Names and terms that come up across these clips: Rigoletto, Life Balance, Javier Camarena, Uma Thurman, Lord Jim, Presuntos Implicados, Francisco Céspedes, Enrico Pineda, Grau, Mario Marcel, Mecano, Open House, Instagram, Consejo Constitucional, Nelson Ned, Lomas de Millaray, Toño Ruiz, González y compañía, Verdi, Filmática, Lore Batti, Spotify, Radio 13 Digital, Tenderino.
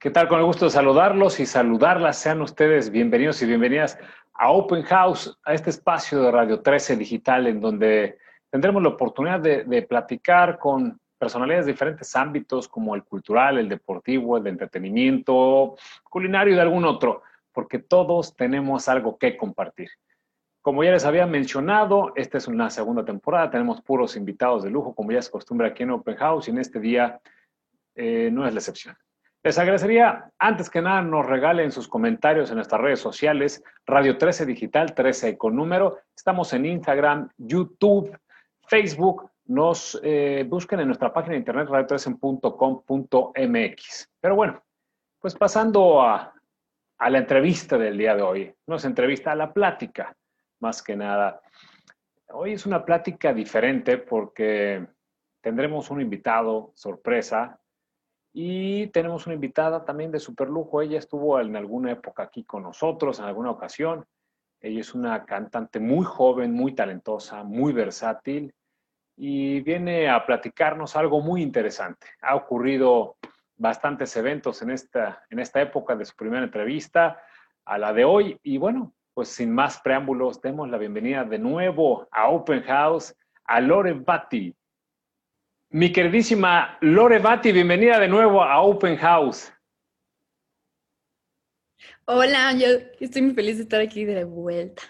¿Qué tal? Con el gusto de saludarlos y saludarlas. Sean ustedes bienvenidos y bienvenidas a Open House, a este espacio de Radio 13 Digital, en donde tendremos la oportunidad de platicar con personalidades de diferentes ámbitos, como el cultural, el deportivo, el de entretenimiento, culinario y de algún otro, porque todos tenemos algo que compartir. Como ya les había mencionado, esta es una segunda temporada, tenemos puros invitados de lujo, como ya es costumbre aquí en Open House, y en este día no es la excepción. Les agradecería, antes que nada, nos regalen sus comentarios en nuestras redes sociales, Radio 13 Digital, 13 con número. Estamos en Instagram, YouTube, Facebook. Nos busquen en nuestra página de internet, radio13.com.mx. Pero bueno, pues pasando a la entrevista del día de hoy. No es entrevista, a la plática, más que nada. Hoy es una plática diferente porque tendremos un invitado sorpresa. Y tenemos una invitada también de superlujo. Ella estuvo en alguna época aquí con nosotros, en alguna ocasión. Ella es una cantante muy joven, muy talentosa, muy versátil. Y viene a platicarnos algo muy interesante. Ha ocurrido bastantes eventos en esta época de su primera entrevista a la de hoy. Y bueno, pues sin más preámbulos, demos la bienvenida de nuevo a Open House a Lore Batti. Mi queridísima Lore Batti, bienvenida de nuevo a Open House. Hola, yo estoy muy feliz de estar aquí de vuelta.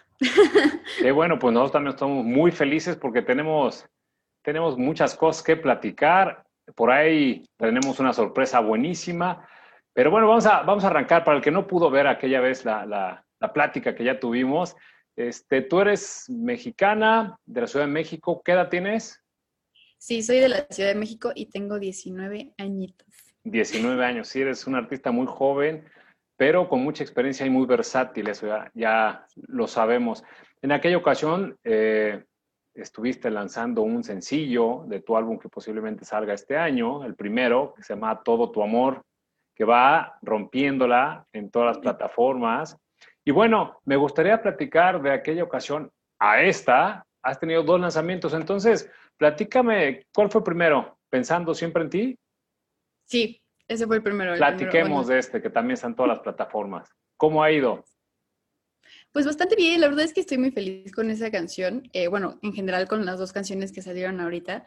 Bueno, pues nosotros también estamos muy felices porque tenemos muchas cosas que platicar. Por ahí tenemos una sorpresa buenísima. Pero bueno, vamos a arrancar. Para el que no pudo ver aquella vez la plática que ya tuvimos, tú eres mexicana de la Ciudad de México. ¿Qué edad tienes? Sí, soy de la Ciudad de México y tengo 19 añitos. 19 años, sí, eres una artista muy joven, pero con mucha experiencia y muy versátil, eso ya lo sabemos. En aquella ocasión estuviste lanzando un sencillo de tu álbum que posiblemente salga este año, el primero, que se llama Todo tu Amor, que va rompiéndola en todas las plataformas. Y bueno, me gustaría platicar de aquella ocasión a esta. Has tenido dos lanzamientos, entonces platícame, ¿cuál fue primero? ¿Pensando siempre en ti? Sí, ese fue el primero. Platiquemos de este, que también están todas las plataformas. ¿Cómo ha ido? Pues bastante bien, la verdad es que estoy muy feliz con esa canción. Bueno, en general con las dos canciones que salieron ahorita.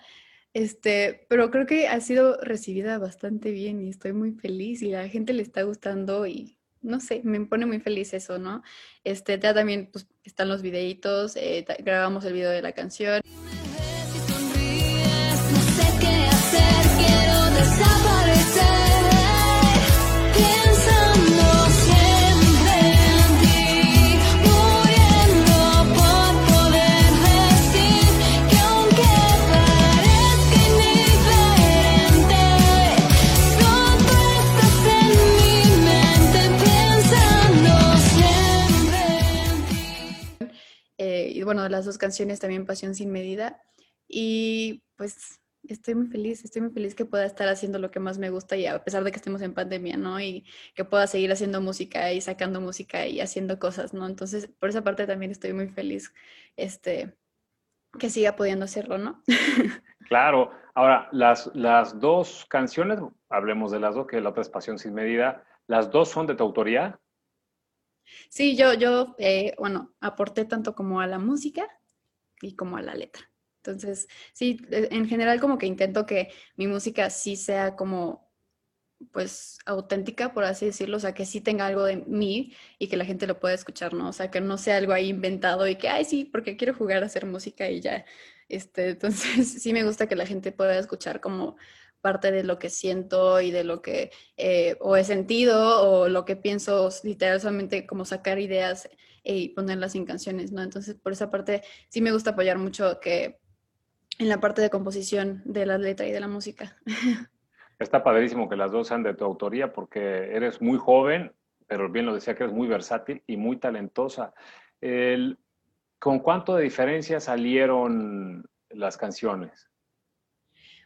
Pero creo que ha sido recibida bastante bien y estoy muy feliz y a la gente le está gustando y... no sé, me pone muy feliz eso, ¿no? Ya también pues, están los videitos, grabamos el video de la canción. Y bueno, las dos canciones también, Pasión sin medida. Y pues estoy muy feliz que pueda estar haciendo lo que más me gusta y a pesar de que estemos en pandemia, ¿no? Y que pueda seguir haciendo música y sacando música y haciendo cosas, ¿no? Entonces, por esa parte también estoy muy feliz que siga pudiendo hacerlo, ¿no? Claro. Ahora, las dos canciones, hablemos de las dos, que la otra es Pasión sin medida, ¿las dos son de tu autoría? Sí, yo aporté tanto como a la música y como a la letra. Entonces, sí, en general como que intento que mi música sí sea como, pues, auténtica, por así decirlo. O sea, que sí tenga algo de mí y que la gente lo pueda escuchar, ¿no? O sea, que no sea algo ahí inventado y que, ay, sí, porque quiero jugar a hacer música y ya. Entonces, sí me gusta que la gente pueda escuchar como... parte de lo que siento y de lo que o he sentido o lo que pienso, literal, solamente como sacar ideas y ponerlas en canciones, ¿no? Entonces, por esa parte sí me gusta apoyar mucho que en la parte de composición de la letra y de la música. Está padrísimo que las dos sean de tu autoría porque eres muy joven, pero bien lo decía que eres muy versátil y muy talentosa. ¿Con cuánto de diferencia salieron las canciones?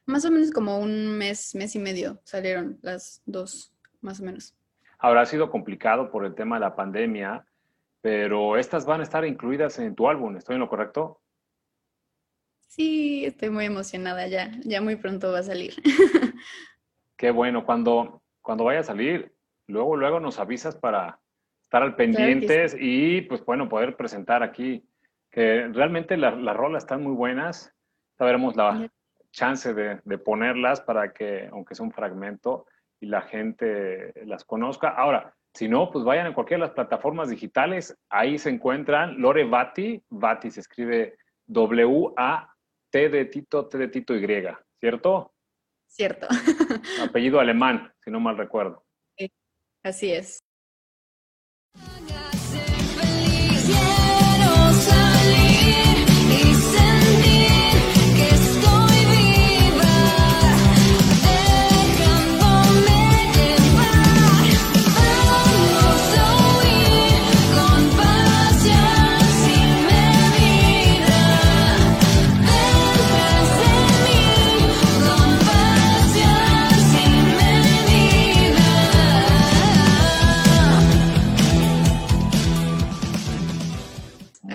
Más o menos como un mes y medio salieron las dos, más o menos. Ahora ha sido complicado por el tema de la pandemia, pero estas van a estar incluidas en tu álbum, ¿estoy en lo correcto? Sí, estoy muy emocionada ya muy pronto va a salir. Qué bueno, cuando vaya a salir, luego, luego nos avisas para estar al pendientes, claro, y pues bueno, poder presentar aquí, que realmente las rolas están muy buenas. Ya veremos la chance de ponerlas para que, aunque sea un fragmento, y la gente las conozca. Ahora, si no, pues vayan a cualquiera de las plataformas digitales, ahí se encuentran Lore Batti. Batti se escribe W-A-T de Tito, T de Tito Y, ¿cierto? Cierto. Apellido alemán, si no mal recuerdo. Sí, así es.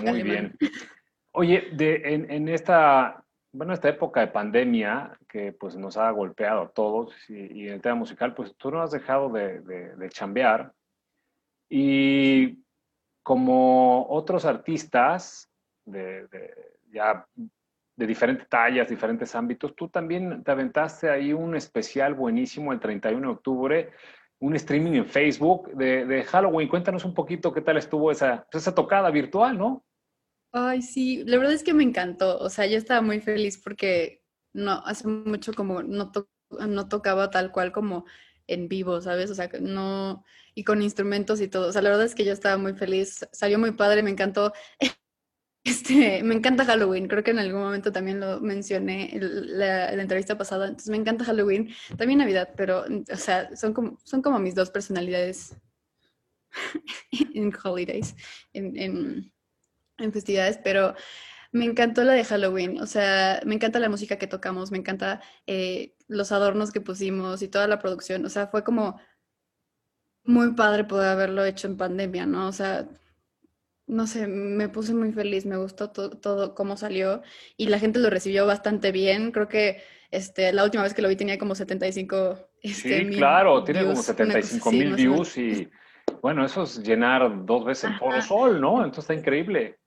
Muy bien. Oye, en esta, bueno, esta época de pandemia que pues nos ha golpeado a todos, y en el tema musical, pues tú no has dejado de chambear, y como otros artistas ya de diferentes tallas, diferentes ámbitos, tú también te aventaste ahí un especial buenísimo el 31 de octubre, un streaming en Facebook de Halloween. Cuéntanos un poquito qué tal estuvo esa tocada virtual, ¿no? Ay, sí, la verdad es que me encantó. O sea, yo estaba muy feliz porque no, hace mucho como no tocaba tal cual como en vivo, ¿sabes? O sea, no, y con instrumentos y todo. O sea, la verdad es que yo estaba muy feliz. Salió muy padre, me encantó. Me encanta Halloween. Creo que en algún momento también lo mencioné en la entrevista pasada. Entonces, me encanta Halloween. También Navidad, pero, o sea, son como mis dos personalidades en holidays, en festividades, pero me encantó la de Halloween. O sea, me encanta la música que tocamos, me encanta los adornos que pusimos y toda la producción. O sea, fue como muy padre poder haberlo hecho en pandemia, ¿no? O sea, no sé, me puse muy feliz, me gustó todo cómo salió, y la gente lo recibió bastante bien. Creo que la última vez que lo vi tenía como 75 mil. Sí, claro, tiene como 75 mil views, y bueno, eso es llenar dos veces el Foro Sol, ¿no? Entonces está increíble.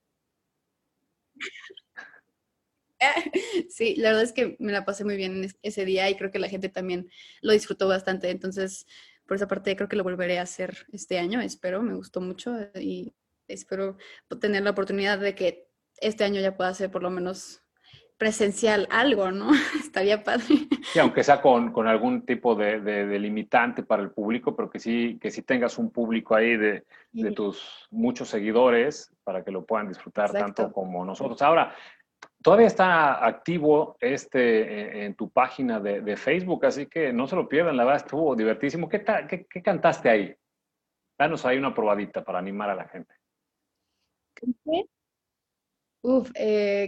Sí, la verdad es que me la pasé muy bien ese día, y creo que la gente también lo disfrutó bastante. Entonces, por esa parte creo que lo volveré a hacer este año, espero. Me gustó mucho y espero tener la oportunidad de que este año ya pueda hacer por lo menos presencial algo, ¿no? Estaría padre. Sí, aunque sea con algún tipo de limitante para el público, pero que sí tengas un público ahí de tus muchos seguidores para que lo puedan disfrutar. Exacto. Tanto como nosotros. Ahora, todavía está activo en tu página de Facebook, así que no se lo pierdan, la verdad estuvo divertísimo. ¿Qué cantaste ahí? Danos ahí una probadita para animar a la gente.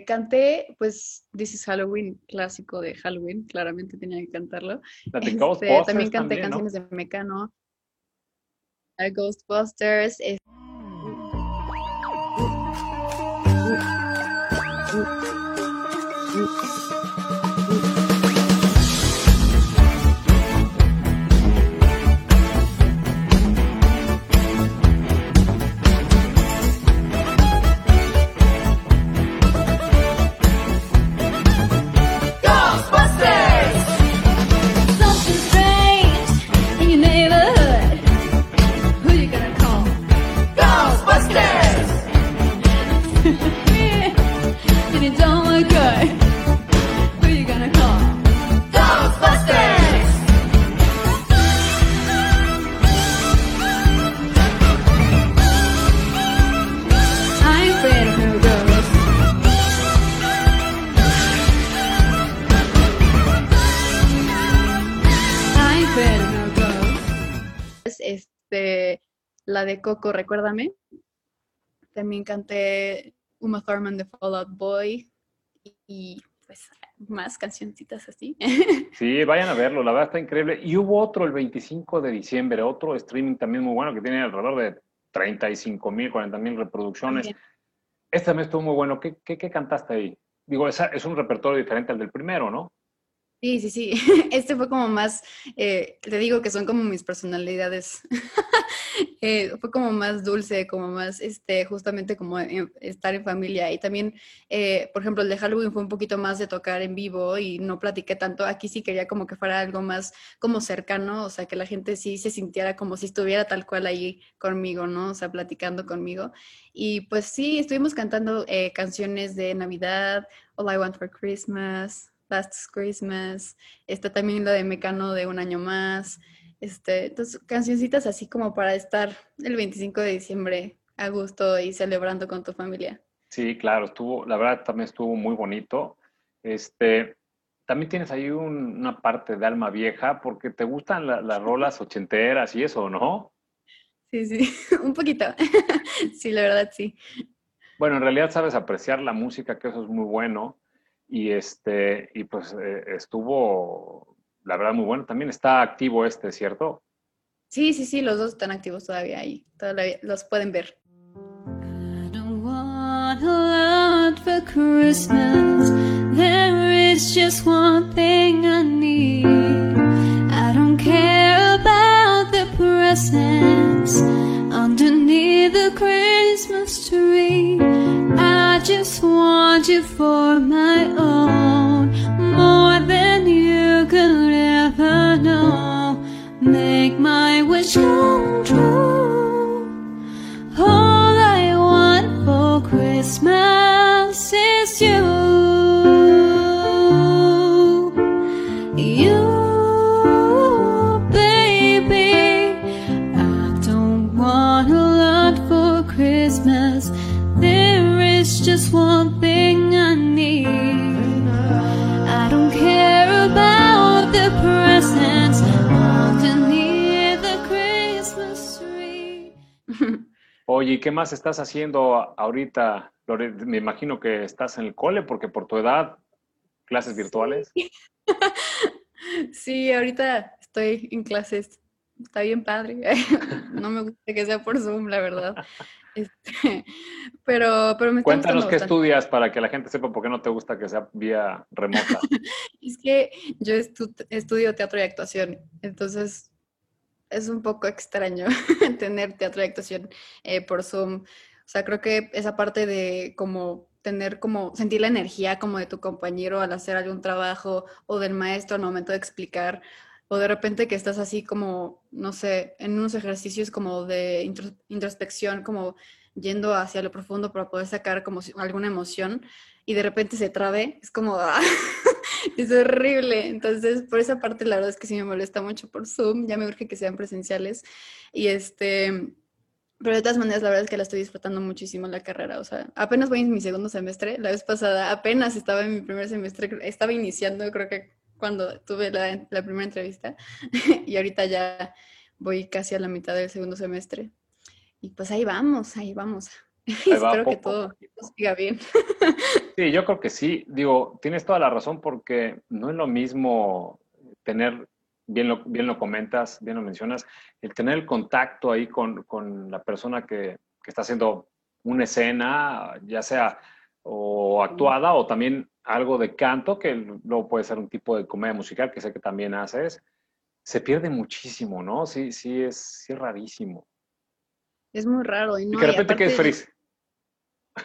Canté, pues, This is Halloween, clásico de Halloween, claramente tenía que cantarlo. También canté canciones, ¿no?, de Mecano, Ghostbusters. La de Coco, Recuérdame. También canté Uma Thurman de Fall Out Boy, y pues más cancioncitas así. Sí, vayan a verlo, la verdad está increíble. Y hubo otro el 25 de diciembre, otro streaming también muy bueno que tiene alrededor de 35,000, 40,000 reproducciones. También. Este también estuvo muy bueno. ¿Qué cantaste ahí? Digo, es un repertorio diferente al del primero, ¿no? Sí. Este fue como más, te digo que son como mis personalidades. Fue como más dulce, como más, justamente como estar en familia. Y también, por ejemplo, el de Halloween fue un poquito más de tocar en vivo y no platiqué tanto. Aquí sí quería como que fuera algo más como cercano, o sea, que la gente sí se sintiera como si estuviera tal cual ahí conmigo, ¿no? O sea, platicando conmigo. Y pues sí, estuvimos cantando canciones de Navidad, All I Want for Christmas, Last Christmas, está también lo de Mecano de Un Año Más, entonces cancioncitas así como para estar el 25 de diciembre a gusto y celebrando con tu familia. Sí, claro, la verdad también estuvo muy bonito. También tienes ahí una parte de alma vieja porque te gustan las rolas ochenteras y eso, ¿no? Sí, un poquito. Sí, la verdad, sí. Bueno, en realidad sabes apreciar la música, que eso es muy bueno. Y pues estuvo, la verdad, muy bueno. También está activo ¿cierto? Sí, los dos están activos todavía ahí. Todavía los pueden ver. I don't want a lot for Christmas. There is just one thing I need. I don't care about the presents underneath the Christmas tree. I just want you for my own, more than you could ever know. Make my wish come true. All I want for Christmas is you. You, baby. I don't want a lot for Christmas. Just one thing I need. I don't care about the presents underneath the Christmas tree. Oye, ¿y qué más estás haciendo ahorita, Lore? Me imagino que estás en el cole porque por tu edad, clases virtuales. Sí, ahorita estoy en clases. Está bien padre. No me gusta que sea por Zoom, la verdad. Pero me cuéntanos qué estudias para que la gente sepa por qué no te gusta que sea vía remota. Es que yo estudio teatro y actuación, entonces es un poco extraño tener teatro y actuación por Zoom. O sea, creo que esa parte de como tener como, sentir la energía como de tu compañero al hacer algún trabajo o del maestro al momento de explicar. O de repente que estás así como, no sé, en unos ejercicios como de introspección, como yendo hacia lo profundo para poder sacar como alguna emoción y de repente se trabe, es como, ¡ah! Es horrible. Entonces, por esa parte la verdad es que sí me molesta mucho por Zoom, ya me urge que sean presenciales. Y pero de todas maneras la verdad es que la estoy disfrutando muchísimo la carrera, o sea, apenas voy en mi segundo semestre, la vez pasada apenas estaba en mi primer semestre, estaba iniciando creo que cuando tuve la primera entrevista y ahorita ya voy casi a la mitad del segundo semestre. Y pues ahí vamos. Espero que todo siga bien. Sí, yo creo que sí. Digo, tienes toda la razón porque no es lo mismo tener, bien lo comentas, bien lo mencionas, el tener el contacto ahí con la persona que está haciendo una escena, ya sea o actuada o también algo de canto, que luego puede ser un tipo de comedia musical, que sé que también haces, se pierde muchísimo, ¿no? Sí es rarísimo. Es muy raro. Y de repente quedes feliz.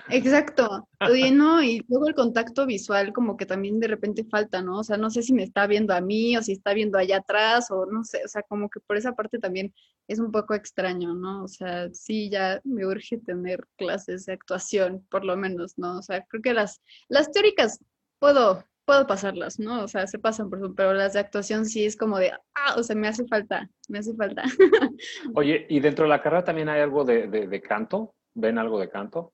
Exacto. Y luego el contacto visual como que también de repente falta, ¿no? O sea, no sé si me está viendo a mí o si está viendo allá atrás o no sé, o sea, como que por esa parte también es un poco extraño, ¿no? O sea, sí, ya me urge tener clases de actuación, por lo menos, ¿no? O sea, creo que las teóricas puedo pasarlas, ¿no? O sea, se pasan, pero las de actuación sí es como de, o sea, me hace falta. Oye, ¿y dentro de la carrera también hay algo de canto? ¿Ven algo de canto?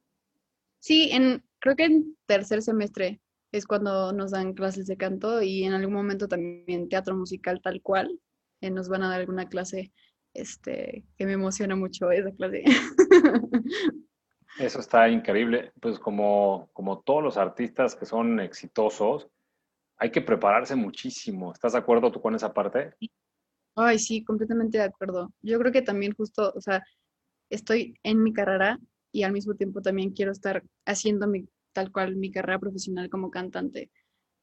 Sí, creo que en tercer semestre es cuando nos dan clases de canto y en algún momento también teatro musical tal cual, nos van a dar alguna clase que me emociona mucho esa clase. Eso está increíble. Pues como todos los artistas que son exitosos, hay que prepararse muchísimo. ¿Estás de acuerdo tú con esa parte? Ay, sí, completamente de acuerdo. Yo creo que también justo, o sea, estoy en mi carrera y al mismo tiempo también quiero estar haciendo tal cual mi carrera profesional como cantante.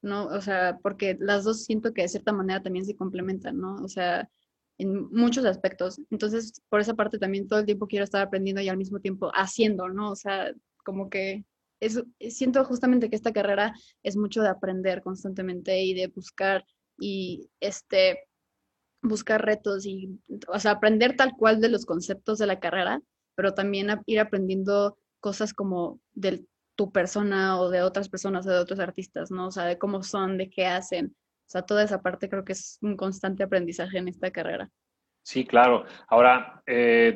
¿no? O sea, porque las dos siento que de cierta manera también se complementan, ¿no? O sea, en muchos aspectos. Entonces, por esa parte también todo el tiempo quiero estar aprendiendo y al mismo tiempo haciendo, ¿no? O sea, como que siento justamente que esta carrera es mucho de aprender constantemente y de buscar y buscar retos y, o sea, aprender tal cual de los conceptos de la carrera, pero también ir aprendiendo cosas como de tu persona o de otras personas o de otros artistas, ¿no? O sea, de cómo son, de qué hacen. O sea, toda esa parte creo que es un constante aprendizaje en esta carrera. Sí, claro. Ahora,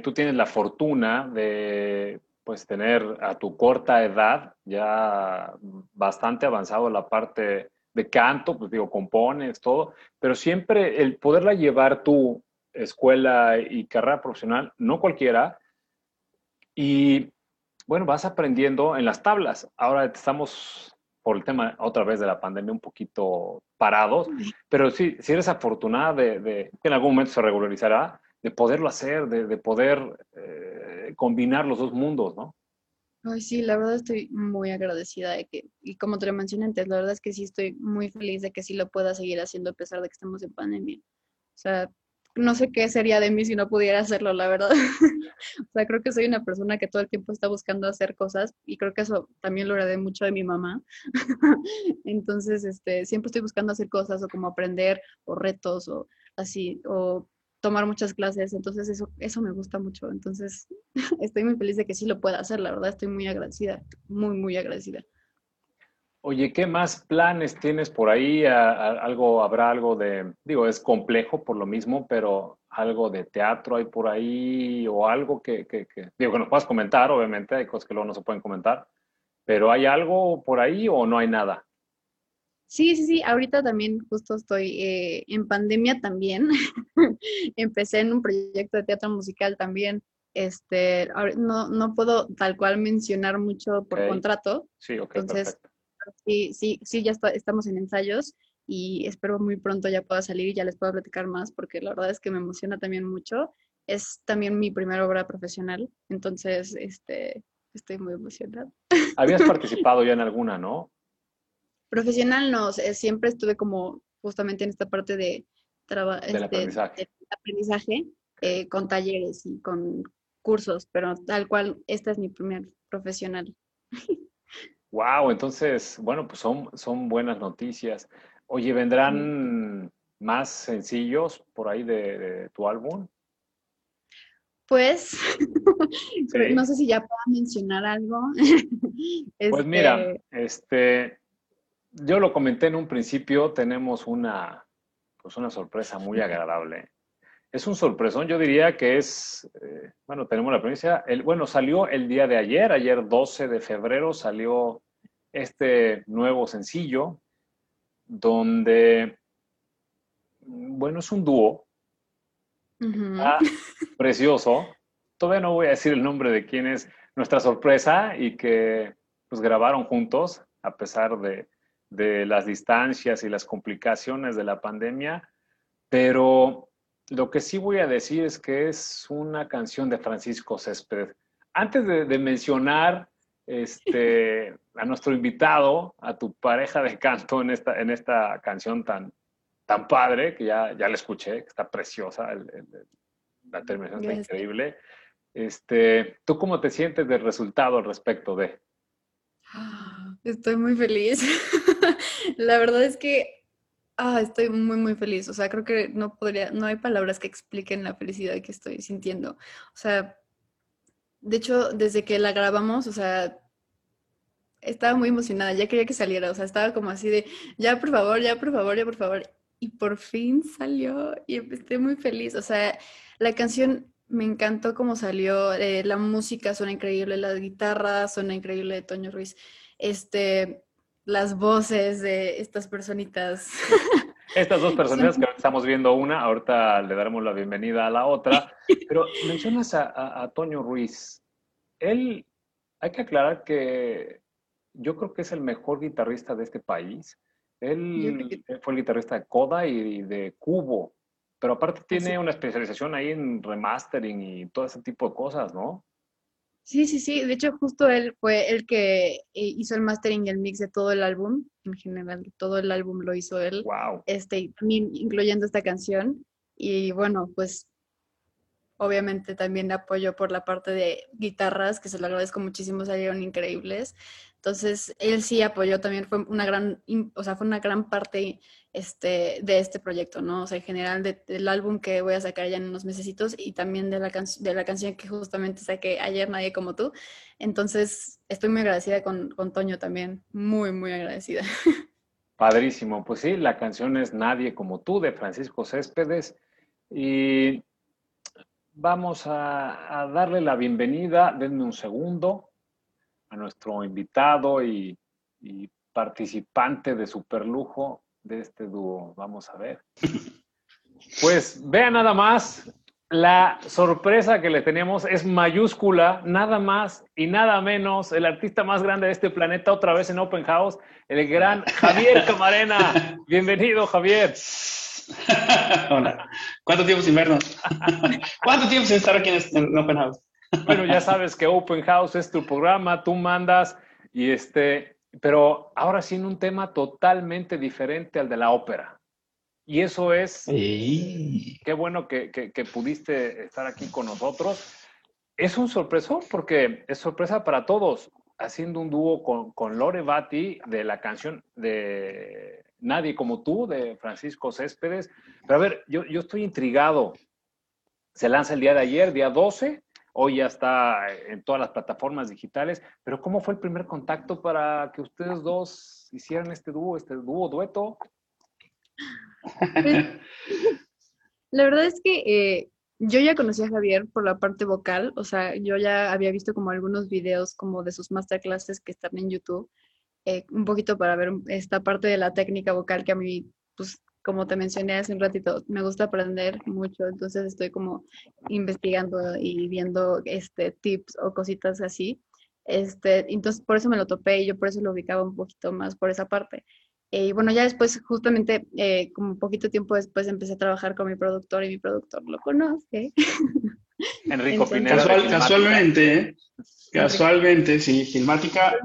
tú tienes la fortuna de, pues, tener a tu corta edad ya bastante avanzado la parte de canto, pues digo, compones, todo, pero siempre el poderla llevar tu escuela y carrera profesional, no cualquiera, y bueno, vas aprendiendo en las tablas. Ahora estamos, por el tema otra vez de la pandemia, un poquito parados, pero sí, si eres afortunada de en algún momento se regularizará, de poderlo hacer, de poder combinar los dos mundos, ¿no? Ay, sí, la verdad estoy muy agradecida de que, y como te lo mencioné antes, la verdad es que sí estoy muy feliz de que sí lo pueda seguir haciendo a pesar de que estamos en pandemia. O sea, no sé qué sería de mí si no pudiera hacerlo, la verdad. O sea, creo que soy una persona que todo el tiempo está buscando hacer cosas y creo que eso también lo heredé mucho de mi mamá. Entonces, siempre estoy buscando hacer cosas o como aprender o retos o así, o tomar muchas clases, entonces eso me gusta mucho, entonces estoy muy feliz de que sí lo pueda hacer, la verdad estoy muy agradecida, muy, muy agradecida. Oye, ¿qué más planes tienes por ahí? ¿Habrá algo de, digo, es complejo por lo mismo, pero algo de teatro hay por ahí o algo que nos puedas comentar, obviamente, hay cosas que luego no se pueden comentar, pero ¿hay algo por ahí o no hay nada? Sí, ahorita también justo estoy en pandemia también, empecé en un proyecto de teatro musical también, no puedo tal cual mencionar mucho por contrato, sí, okay, entonces sí, ya estamos en ensayos y espero muy pronto ya pueda salir y ya les pueda platicar más porque la verdad es que me emociona también mucho, es también mi primera obra profesional, entonces estoy muy emocionada. Habías participado ya en alguna, ¿no? Profesional no, siempre estuve como justamente en esta parte de trabajo, aprendizaje con talleres y con cursos, pero tal cual, esta es mi primer profesional. Wow, entonces, bueno, pues son buenas noticias. Oye, ¿vendrán más sencillos por ahí de tu álbum? Pues, sí. No sé si ya puedo mencionar algo. Pues mira, yo lo comenté en un principio, tenemos una sorpresa muy agradable. Es un sorpresón, yo diría que es, tenemos la primicia, salió el día de ayer 12 de febrero, salió este nuevo sencillo, donde, es un dúo, uh-huh. Ah, precioso. Todavía no voy a decir el nombre de quién es nuestra sorpresa y que pues grabaron juntos, a pesar de las distancias y las complicaciones de la pandemia, pero lo que sí voy a decir es que es una canción de Francisco Céspedes. Antes de mencionar a nuestro invitado, a tu pareja de canto en esta canción tan padre, que ya la escuché, que está preciosa, la terminación está increíble. ¿Tú cómo te sientes del resultado al respecto de...? Estoy muy feliz. La verdad es que estoy muy, muy feliz. O sea, creo que no hay palabras que expliquen la felicidad que estoy sintiendo. O sea, de hecho, desde que la grabamos, o sea, estaba muy emocionada. Ya quería que saliera. O sea, estaba como así de, ya por favor, ya por favor, ya por favor. Y por fin salió y estoy muy feliz. O sea, la canción... Me encantó cómo salió, la música suena increíble, la guitarra suena increíble de Toño Ruiz, las voces de estas personitas. Estas dos personitas que estamos viendo una, ahorita le daremos la bienvenida a la otra, pero mencionas a Toño Ruiz, él, hay que aclarar que yo creo que es el mejor guitarrista de este país, él fue el guitarrista de Coda y de Cubo. Pero aparte tiene una especialización ahí en remastering y todo ese tipo de cosas, ¿no? Sí. De hecho, justo él fue el que hizo el mastering y el mix de todo el álbum. En general, todo el álbum lo hizo él. Wow. Incluyendo esta canción. Y bueno, pues obviamente también apoyo por la parte de guitarras, que se lo agradezco muchísimo, salieron increíbles. Entonces, él sí apoyó también, fue una gran parte de este proyecto, ¿no? O sea, en general del álbum que voy a sacar ya en unos mesecitos y también de la canción que justamente saqué ayer, Nadie Como Tú. Entonces, estoy muy agradecida con Toño también, muy, muy agradecida. Padrísimo. Pues sí, la canción es Nadie Como Tú, de Francisco Céspedes. Y vamos a darle la bienvenida, denme un segundo, a nuestro invitado y participante de superlujo de este dúo. Vamos a ver. Pues vean nada más, la sorpresa que les tenemos es mayúscula, nada más y nada menos, el artista más grande de este planeta, otra vez en Open House, el gran Javier Camarena. Bienvenido, Javier. Hola. ¿Cuánto tiempo sin vernos? ¿Cuánto tiempo sin estar aquí en Open House? Bueno, ya sabes que Open House es tu programa, tú mandas, y pero ahora sí en un tema totalmente diferente al de la ópera. Y eso es, qué bueno que pudiste estar aquí con nosotros. Es un sorpresón, porque es sorpresa para todos, haciendo un dúo con Lore Batti de la canción de Nadie Como Tú, de Francisco Céspedes. Pero a ver, yo estoy intrigado. Se lanza el día de ayer, día 12. Hoy ya está en todas las plataformas digitales. Pero ¿cómo fue el primer contacto para que ustedes dos hicieran este dúo, dueto? La verdad es que yo ya conocí a Javier por la parte vocal. O sea, yo ya había visto como algunos videos como de sus masterclasses que están en YouTube. Un poquito para ver esta parte de la técnica vocal que a mí, pues como te mencioné hace un ratito, me gusta aprender mucho, entonces estoy como investigando y viendo tips o cositas así. Entonces por eso me lo topé y yo por eso lo ubicaba un poquito más por esa parte. Y bueno, ya después, justamente, como un poquito tiempo después, empecé a trabajar con mi productor y mi productor lo conoce. Enrico Pineda. Casualmente, sí, Filmática.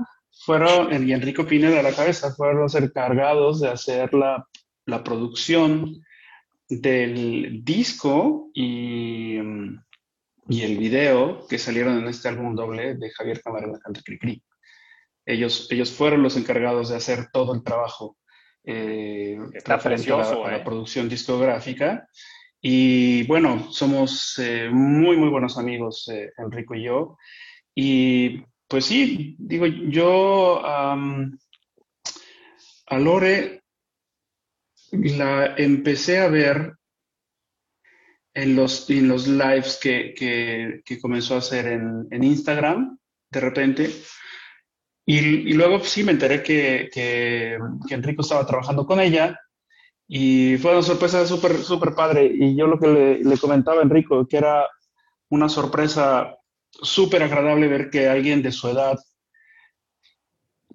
Fueron Enrico Pineda a la cabeza, fueron los encargados de hacer la producción del disco y el video que salieron en este álbum doble de Javier Camarena Canta Cricri. Ellos fueron los encargados de hacer todo el trabajo a la producción discográfica. Y bueno, somos muy, muy buenos amigos, Enrico y yo. Y pues sí, digo, yo a Lore la empecé a ver en los lives que comenzó a hacer en Instagram, de repente, y luego sí me enteré que Enrico estaba trabajando con ella, y fue una sorpresa súper, súper padre, y yo lo que le comentaba a Enrico, que era una sorpresa súper agradable ver que alguien de su edad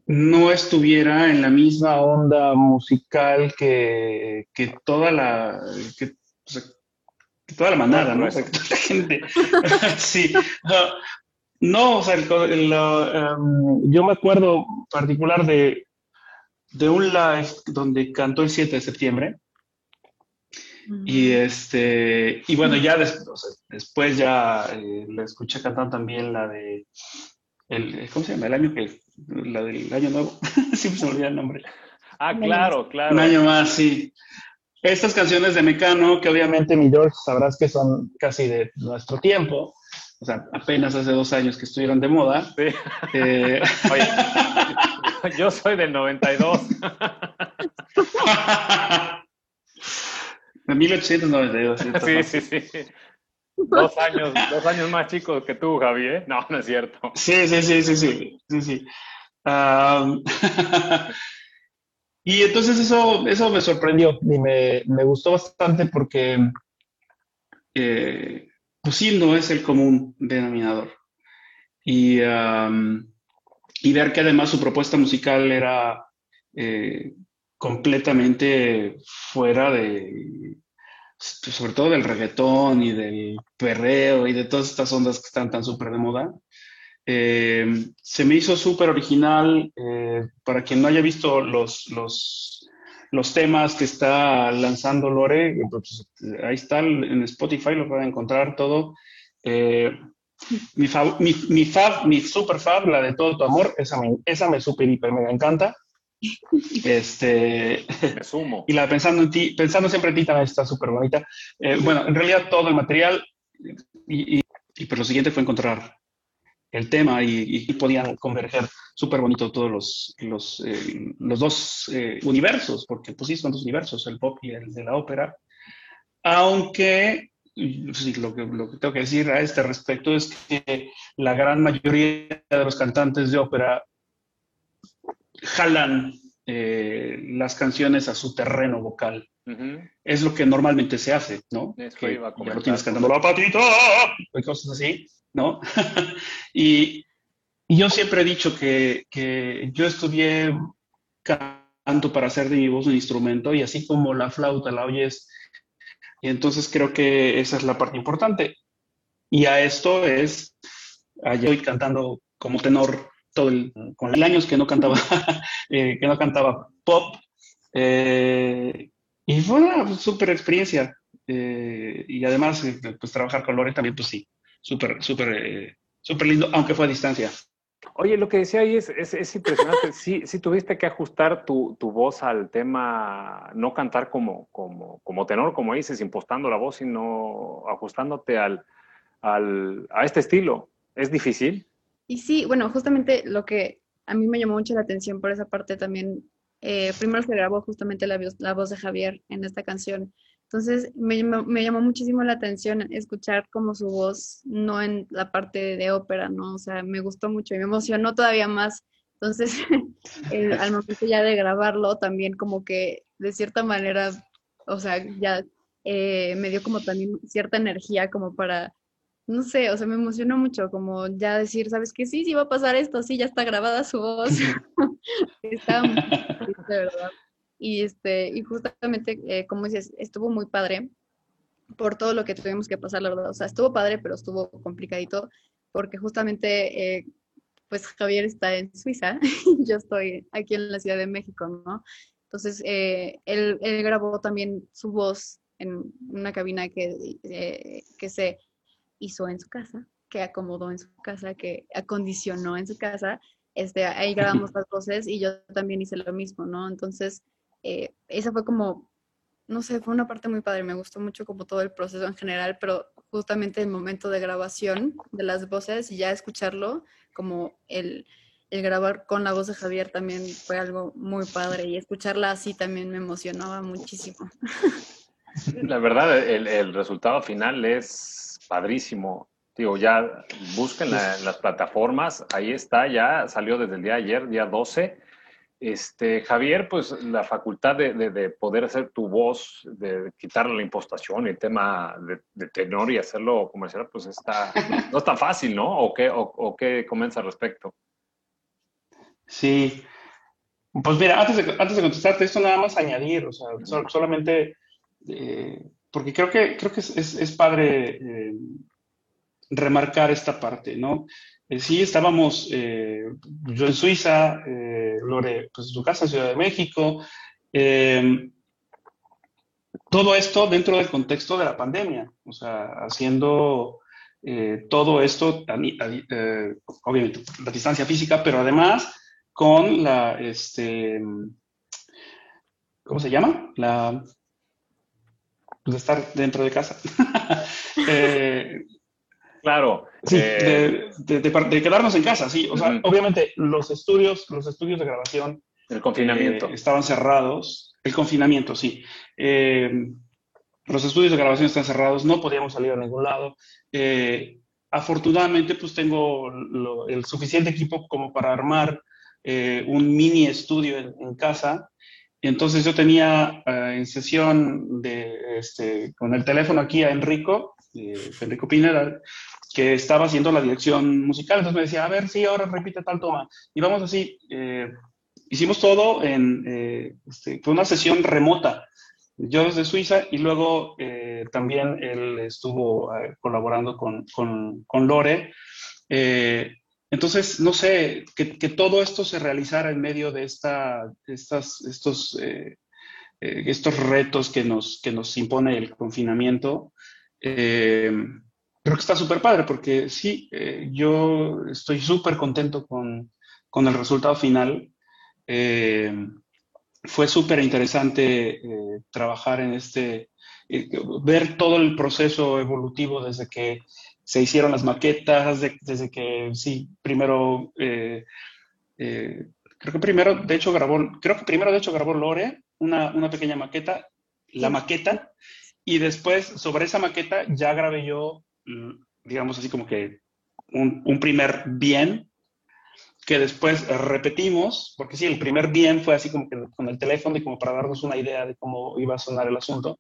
no estuviera en la misma onda musical que toda la manada, ¿no? O sea, que toda la gente. Sí. No, o sea, yo me acuerdo particular de un live donde cantó el 7 de septiembre. Y y bueno, ya después ya la escuché cantando también la de ¿cómo se llama? La del año nuevo. Siempre se me olvida el nombre. Ah, claro. Un año más, sí. Estas canciones de Mecano, que obviamente, mi George, sabrás que son casi de nuestro tiempo. O sea, apenas hace 2 años que estuvieron de moda. Sí. Oye, yo soy del 92. 1892. Sí. 2 años más chicos que tú, Javi, ¿eh? No es cierto. Sí. Y entonces eso me sorprendió y me gustó bastante porque, pues sí, no es el común denominador. Y ver que además su propuesta musical era completamente fuera de, sobre todo del reggaetón y del perreo y de todas estas ondas que están tan súper de moda. Se me hizo súper original. Para quien no haya visto los temas que está lanzando Lore, pues, ahí está en Spotify, lo pueden encontrar todo. Mi super fab, la de Todo tu amor, esa me super hiper mega encanta. Me sumo. Y la de Pensando en ti, Pensando siempre en ti, también está súper bonita. Bueno, en realidad todo el material, pero lo siguiente fue encontrar el tema y podían converger súper bonito todos los dos universos, porque pues sí son dos universos, el pop y el de la ópera. Aunque sí, lo que tengo que decir a este respecto es que la gran mayoría de los cantantes de ópera jalan las canciones a su terreno vocal. Uh-huh. Es lo que normalmente se hace, ¿no? Es que iba a comentar. Ya lo tienes cantando la patita, o cosas así, ¿no? y yo siempre he dicho que yo estudié canto para hacer de mi voz un instrumento, y así como la flauta la oyes, y entonces creo que esa es la parte importante. Y a esto es, allá voy cantando como tenor con los años que no cantaba, pop. Y fue una súper experiencia. Y además, pues trabajar con Lore también, pues sí, súper lindo, aunque fue a distancia. Oye, lo que decía ahí es impresionante. Sí tuviste que ajustar tu voz al tema, no cantar como tenor, como dices, impostando la voz, sino ajustándote a este estilo. ¿Es difícil? Y sí, bueno, justamente lo que a mí me llamó mucho la atención por esa parte también, primero se grabó justamente la voz de Javier en esta canción. Entonces me llamó muchísimo la atención escuchar como su voz, no en la parte de ópera, ¿no? O sea, me gustó mucho y me emocionó todavía más. Entonces, al momento ya de grabarlo también como que de cierta manera, o sea, ya me dio como también cierta energía como para... No sé, o sea, me emocionó mucho como ya decir, ¿sabes qué? Sí va a pasar esto, sí, ya está grabada su voz. Está muy triste, de verdad. Y justamente, como dices, estuvo muy padre por todo lo que tuvimos que pasar, la verdad. O sea, estuvo padre, pero estuvo complicadito porque justamente, pues Javier está en Suiza y yo estoy aquí en la Ciudad de México, ¿no? Entonces, él grabó también su voz en una cabina que se... hizo en su casa, que acomodó en su casa, que acondicionó en su casa, ahí grabamos las voces y yo también hice lo mismo, ¿no? Entonces, esa fue como, no sé, fue una parte muy padre, me gustó mucho como todo el proceso en general, pero justamente el momento de grabación de las voces y ya escucharlo, como el grabar con la voz de Javier también fue algo muy padre y escucharla así también me emocionaba muchísimo. La verdad, el resultado final es... padrísimo. Digo, ya búsquenla en las plataformas. Ahí está, ya salió desde el día de ayer, día 12. Javier, pues la facultad de poder hacer tu voz, de quitarle la impostación y el tema de tenor y hacerlo comercial, pues no está fácil, ¿no? ¿O qué comienza al respecto? Sí. Pues mira, antes de contestarte esto, nada más añadir, o sea, solamente... porque creo que es padre remarcar esta parte, ¿no? Sí, estábamos yo en Suiza, Lore, pues en su casa, Ciudad de México. Todo esto dentro del contexto de la pandemia, o sea, haciendo todo esto, obviamente, la distancia física, pero además con la, ¿cómo se llama? La... de estar dentro de casa. Claro. Sí, de quedarnos en casa, sí. O sea, obviamente los estudios de grabación... El confinamiento. Estaban cerrados. El confinamiento, sí. Los estudios de grabación están cerrados, no podíamos salir a ningún lado. Afortunadamente, pues tengo el suficiente equipo como para armar un mini estudio en casa. Entonces yo tenía en sesión con el teléfono aquí a Enrico Pineda, que estaba haciendo la dirección musical. Entonces me decía, a ver, sí, ahora repite tal toma. Y vamos así. Hicimos todo fue una sesión remota. Yo desde Suiza y luego también él estuvo colaborando con Lore. Entonces, no sé, que todo esto se realizara en medio de estos retos que nos impone el confinamiento, creo que está súper padre, porque sí, yo estoy súper contento con el resultado final. Fue súper interesante trabajar en ver todo el proceso evolutivo desde que se hicieron las maquetas, desde que, sí, primero, creo que primero, de hecho, grabó Lore una pequeña maqueta, la maqueta, y después, sobre esa maqueta, ya grabé yo, digamos así como que un primer bien, que después repetimos, porque sí, el primer bien fue así como que con el teléfono y como para darnos una idea de cómo iba a sonar el asunto.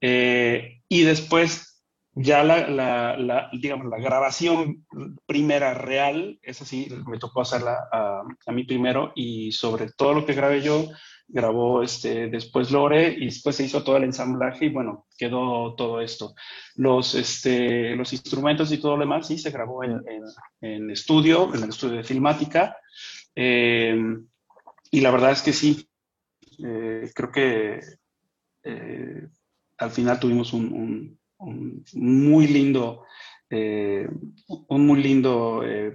Y después... Ya la grabación primera real, esa sí, me tocó hacerla a mí primero, y sobre todo lo que grabé yo, grabó después Lore, y después se hizo todo el ensamblaje, y bueno, quedó todo esto. Los instrumentos y todo lo demás, sí, se grabó en el estudio de Filmática, y la verdad es que sí, creo que al final tuvimos un muy lindo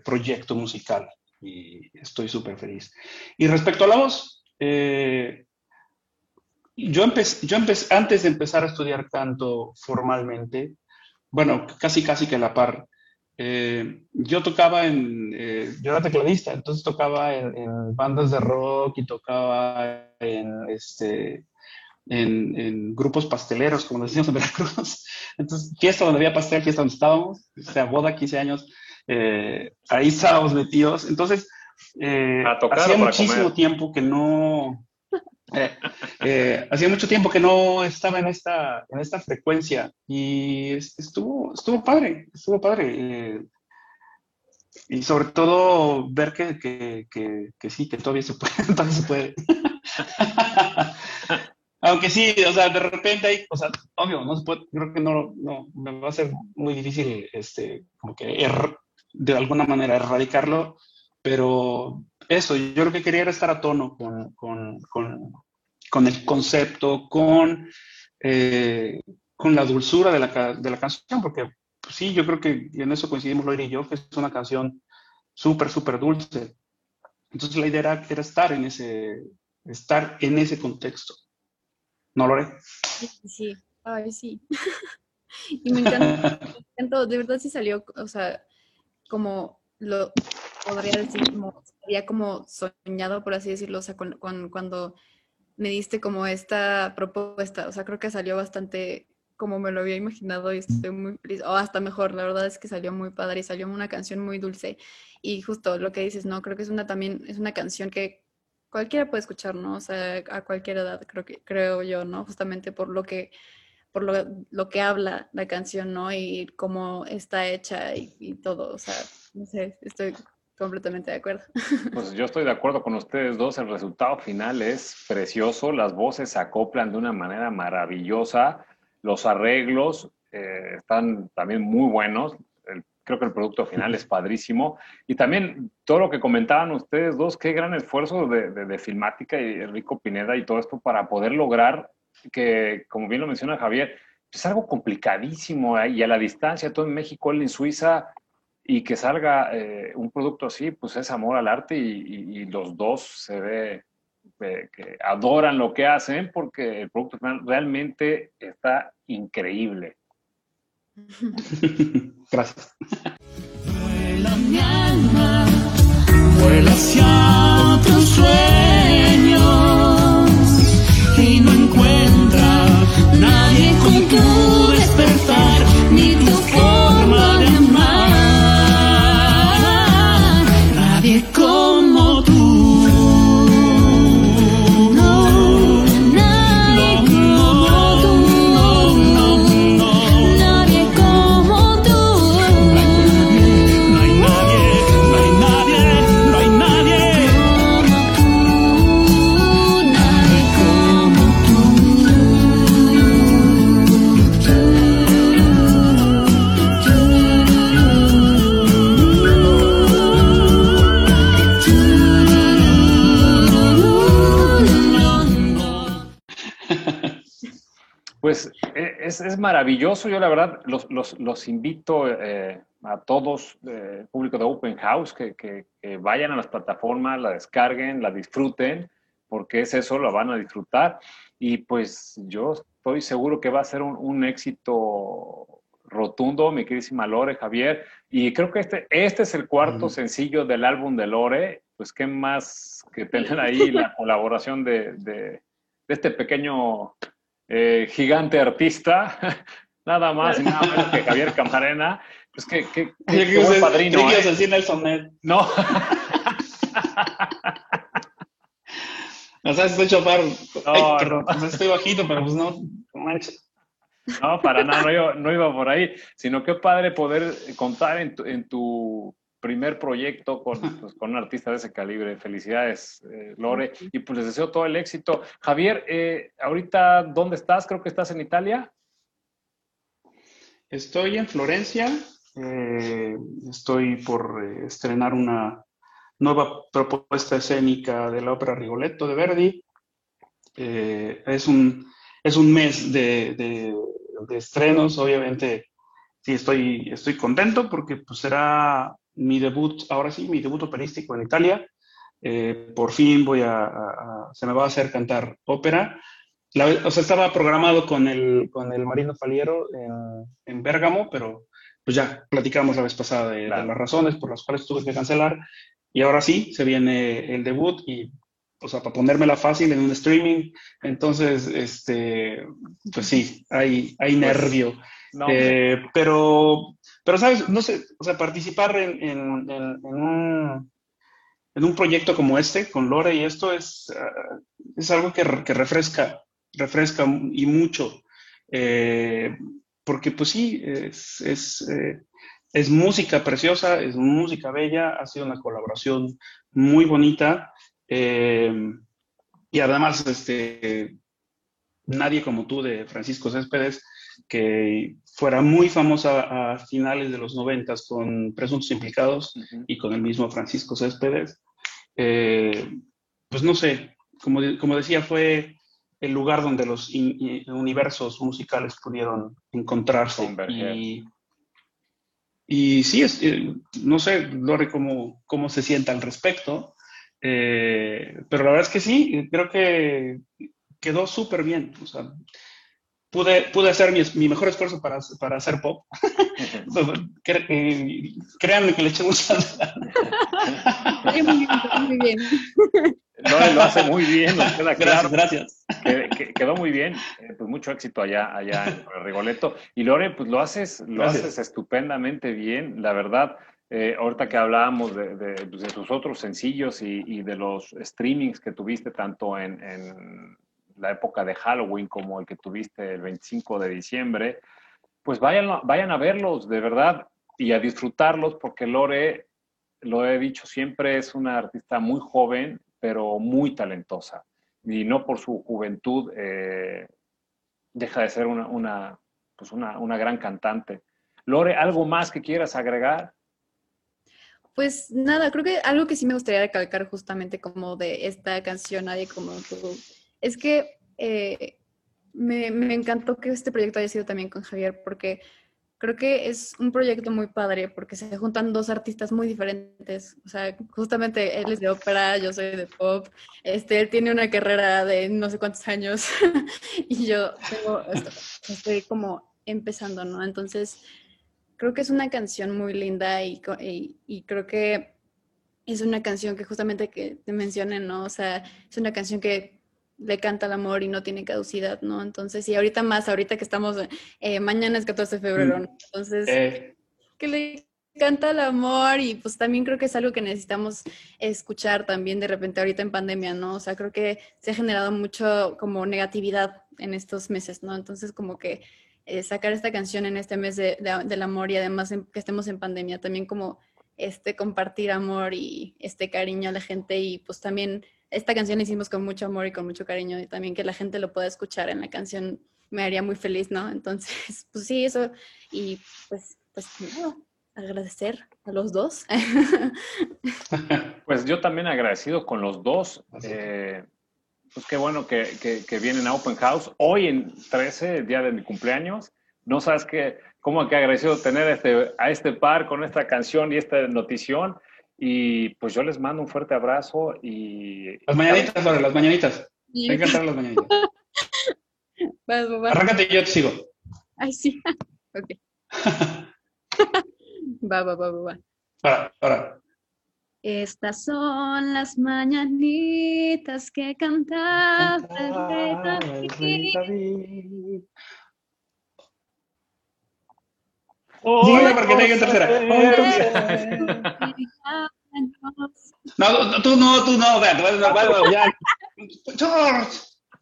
proyecto musical, y estoy súper feliz. Y respecto a la voz, yo empecé antes de empezar a estudiar canto formalmente, bueno, casi que a la par, yo tocaba yo era tecladista, entonces tocaba en bandas de rock y tocaba en grupos pasteleros, como decíamos en Veracruz. Entonces, fiesta donde había pastel, fiesta donde estábamos, o sea, boda, 15 años, ahí estábamos metidos. Entonces, hacía mucho tiempo que no estaba en esta frecuencia, y estuvo padre. Y sobre todo ver que sí, que todavía se puede. Aunque sí, o sea, de repente hay, o sea, obvio, no se puede, creo que no, me va a ser muy difícil, como que de alguna manera erradicarlo, pero eso, yo lo que quería era estar a tono con el concepto, con la dulzura de la canción, porque pues, sí, yo creo que en eso coincidimos Lore y yo, que es una canción súper, súper dulce. Entonces la idea era estar en ese contexto. ¿No, Lore? Sí. Ay, sí. Y me encanta, de verdad sí salió, o sea, como lo podría decir, como sería como soñado, por así decirlo, o sea, cuando me diste como esta propuesta, o sea, creo que salió bastante como me lo había imaginado y estoy muy feliz, o hasta mejor, la verdad es que salió muy padre y salió una canción muy dulce. Y justo lo que dices, no, creo que es una canción que cualquiera puede escuchar, ¿no? O sea, a cualquier edad, creo yo, ¿no? Justamente por lo que habla la canción, ¿no? Y cómo está hecha y todo, o sea, no sé, estoy completamente de acuerdo. Pues yo estoy de acuerdo con ustedes dos, el resultado final es precioso, las voces se acoplan de una manera maravillosa, los arreglos están también muy buenos, creo que el producto final es padrísimo. Y también todo lo que comentaban ustedes dos, qué gran esfuerzo de Filmática y Enrico Pineda y todo esto para poder lograr que, como bien lo menciona Javier, es algo complicadísimo, y a la distancia, todo en México, él en Suiza, y que salga un producto así, pues es amor al arte, y los dos se ve que adoran lo que hacen porque el producto final realmente está increíble. Gracias. Vuela mi alma, vuela hacia otros sueños y no encuentra nadie con tu despertar ni tu forma de amar, nadie como tú, no, nadie como tú. es maravilloso. Yo la verdad los invito a todos, público de Open House, que vayan a las plataformas, la descarguen, la disfruten, porque es eso, la van a disfrutar. Y pues yo estoy seguro que va a ser un éxito rotundo, mi queridísima Lore, Javier. Y creo que este es el cuarto sencillo del álbum de Lore. Pues qué más que tener ahí la colaboración de este pequeño gigante artista, nada más y nada menos que Javier Camarena. Pues que buen padrino. Así Nelson Ned. No. O sea, estoy chaparro. No, perdón, no. Estoy bajito, pero pues no. No, para nada, no iba por ahí. Sino qué padre poder contar en tu primer proyecto con un artista de ese calibre. Felicidades, Lore. Y pues les deseo todo el éxito. Javier, ahorita, ¿dónde estás? Creo que estás en Italia. Estoy en Florencia. Estoy por estrenar una nueva propuesta escénica de la ópera Rigoletto de Verdi. Es un mes de estrenos, obviamente. Sí, estoy contento porque pues, será mi debut, ahora sí, mi debut operístico en Italia. Por fin voy se me va a hacer cantar ópera. Estaba programado con el Marino Faliero en Bérgamo, pero pues ya platicamos la vez pasada de las razones por las cuales tuve que cancelar. Y ahora sí, se viene el debut y, o sea, para ponérmela fácil en un streaming. Entonces, pues sí, hay nervio. No. Pero, ¿sabes? No sé, o sea, participar en un proyecto como este, con Lore, y esto es algo que refresca y mucho. Porque, pues sí, es música preciosa, es música bella, ha sido una colaboración muy bonita. Y además, nadie como tú de Francisco Céspedes, que fuera muy famosa a finales de los 90 con Presuntos Implicados y con el mismo Francisco Céspedes. Pues no sé, como decía, fue el lugar donde los universos musicales pudieron encontrarse. Y sí, no sé, Lore, cómo se sienta al respecto, pero la verdad es que sí, creo que quedó súper bien. O sea, pude hacer mi mejor esfuerzo para hacer pop. Créanme que le eché muchas ganas. Muy bien. Lore lo hace muy bien, nos queda claro. Gracias. Que quedó muy bien. Pues mucho éxito allá en Rigoletto. Y Lore, pues lo haces estupendamente bien, la verdad. Ahorita que hablábamos de tus otros sencillos y de los streamings que tuviste tanto en la época de Halloween como el que tuviste el 25 de diciembre, pues vayan a verlos de verdad y a disfrutarlos, porque Lore, lo he dicho siempre, es una artista muy joven, pero muy talentosa. Y no por su juventud deja de ser una gran cantante. Lore, ¿algo más que quieras agregar? Pues nada, creo que algo que sí me gustaría recalcar justamente como de esta canción, Nadie como tú, es que me encantó que este proyecto haya sido también con Javier, porque creo que es un proyecto muy padre, porque se juntan dos artistas muy diferentes. O sea, justamente él es de ópera, yo soy de pop, él tiene una carrera de no sé cuántos años y yo estoy como empezando, ¿no? Entonces, creo que es una canción muy linda y creo que es una canción que justamente que te mencioné, ¿no? O sea, es una canción que le canta el amor y no tiene caducidad, ¿no? Entonces, y ahorita que estamos, mañana es 14 de febrero, ¿no? Entonces, que le canta el amor y pues también creo que es algo que necesitamos escuchar también de repente ahorita en pandemia, ¿no? O sea, creo que se ha generado mucho como negatividad en estos meses, ¿no? Entonces, como que sacar esta canción en este mes del amor y además que estemos en pandemia, también como compartir amor y cariño a la gente. Y pues también esta canción la hicimos con mucho amor y con mucho cariño, y también que la gente lo pueda escuchar en la canción me haría muy feliz, ¿no? Entonces, pues sí, eso. Y pues no, agradecer a los dos. Pues yo también agradecido con los dos. Pues qué bueno que vienen a Open House. Hoy en 13, el día de mi cumpleaños, No sabes qué, cómo que agradecido tener a este par con esta canción y esta notición. Y pues yo les mando un fuerte abrazo y... Las mañanitas, Lore, las mañanitas. Hay que cantar las mañanitas. Vas. Arráncate y yo te sigo. Ay, sí. Ok. Va. Ahora. Estas son las mañanitas que cantaba el rey David. Dígame porque tengo tercera. No, tú no. Vea.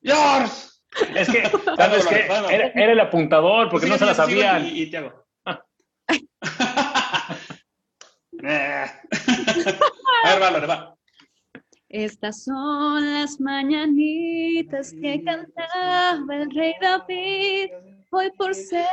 George. Es que, ¿sabes qué? Era el apuntador porque sí, no se la sabían. Y te hago. A ver, va. Estas son las mañanitas que cantaba el rey David. Hoy por ser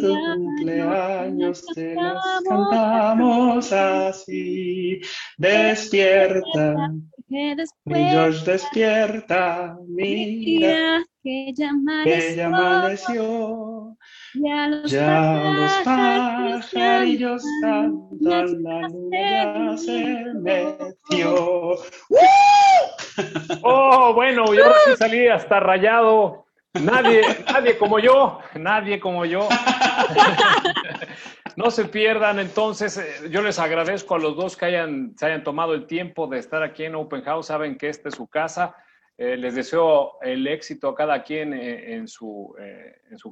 tu cumpleaños te las cantamos así. Despierta, mi George, despierta, mira que ya amaneció. Ya los pajarillos cantan, la luna se metió. ¡Oh, bueno! Y ahora sí salí hasta rayado. Nadie como yo. No se pierdan, entonces, yo les agradezco a los dos que se hayan tomado el tiempo de estar aquí en Open House. Saben que esta es su casa. Les deseo el éxito a cada quien en su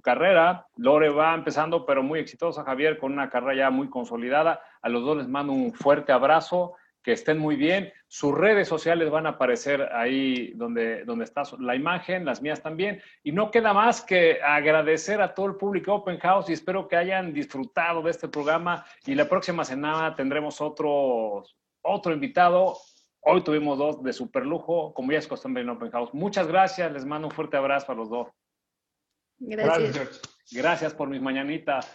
carrera. Lore va empezando, pero muy exitosa. Javier, con una carrera ya muy consolidada. A los dos les mando un fuerte abrazo. Que estén muy bien. Sus redes sociales van a aparecer ahí donde está la imagen, las mías también. Y no queda más que agradecer a todo el público Open House y espero que hayan disfrutado de este programa. Y la próxima semana tendremos otro invitado. Hoy tuvimos dos de super lujo, como ya es costumbre en Open House. Muchas gracias. Les mando un fuerte abrazo a los dos. Gracias. Gracias por mis mañanitas.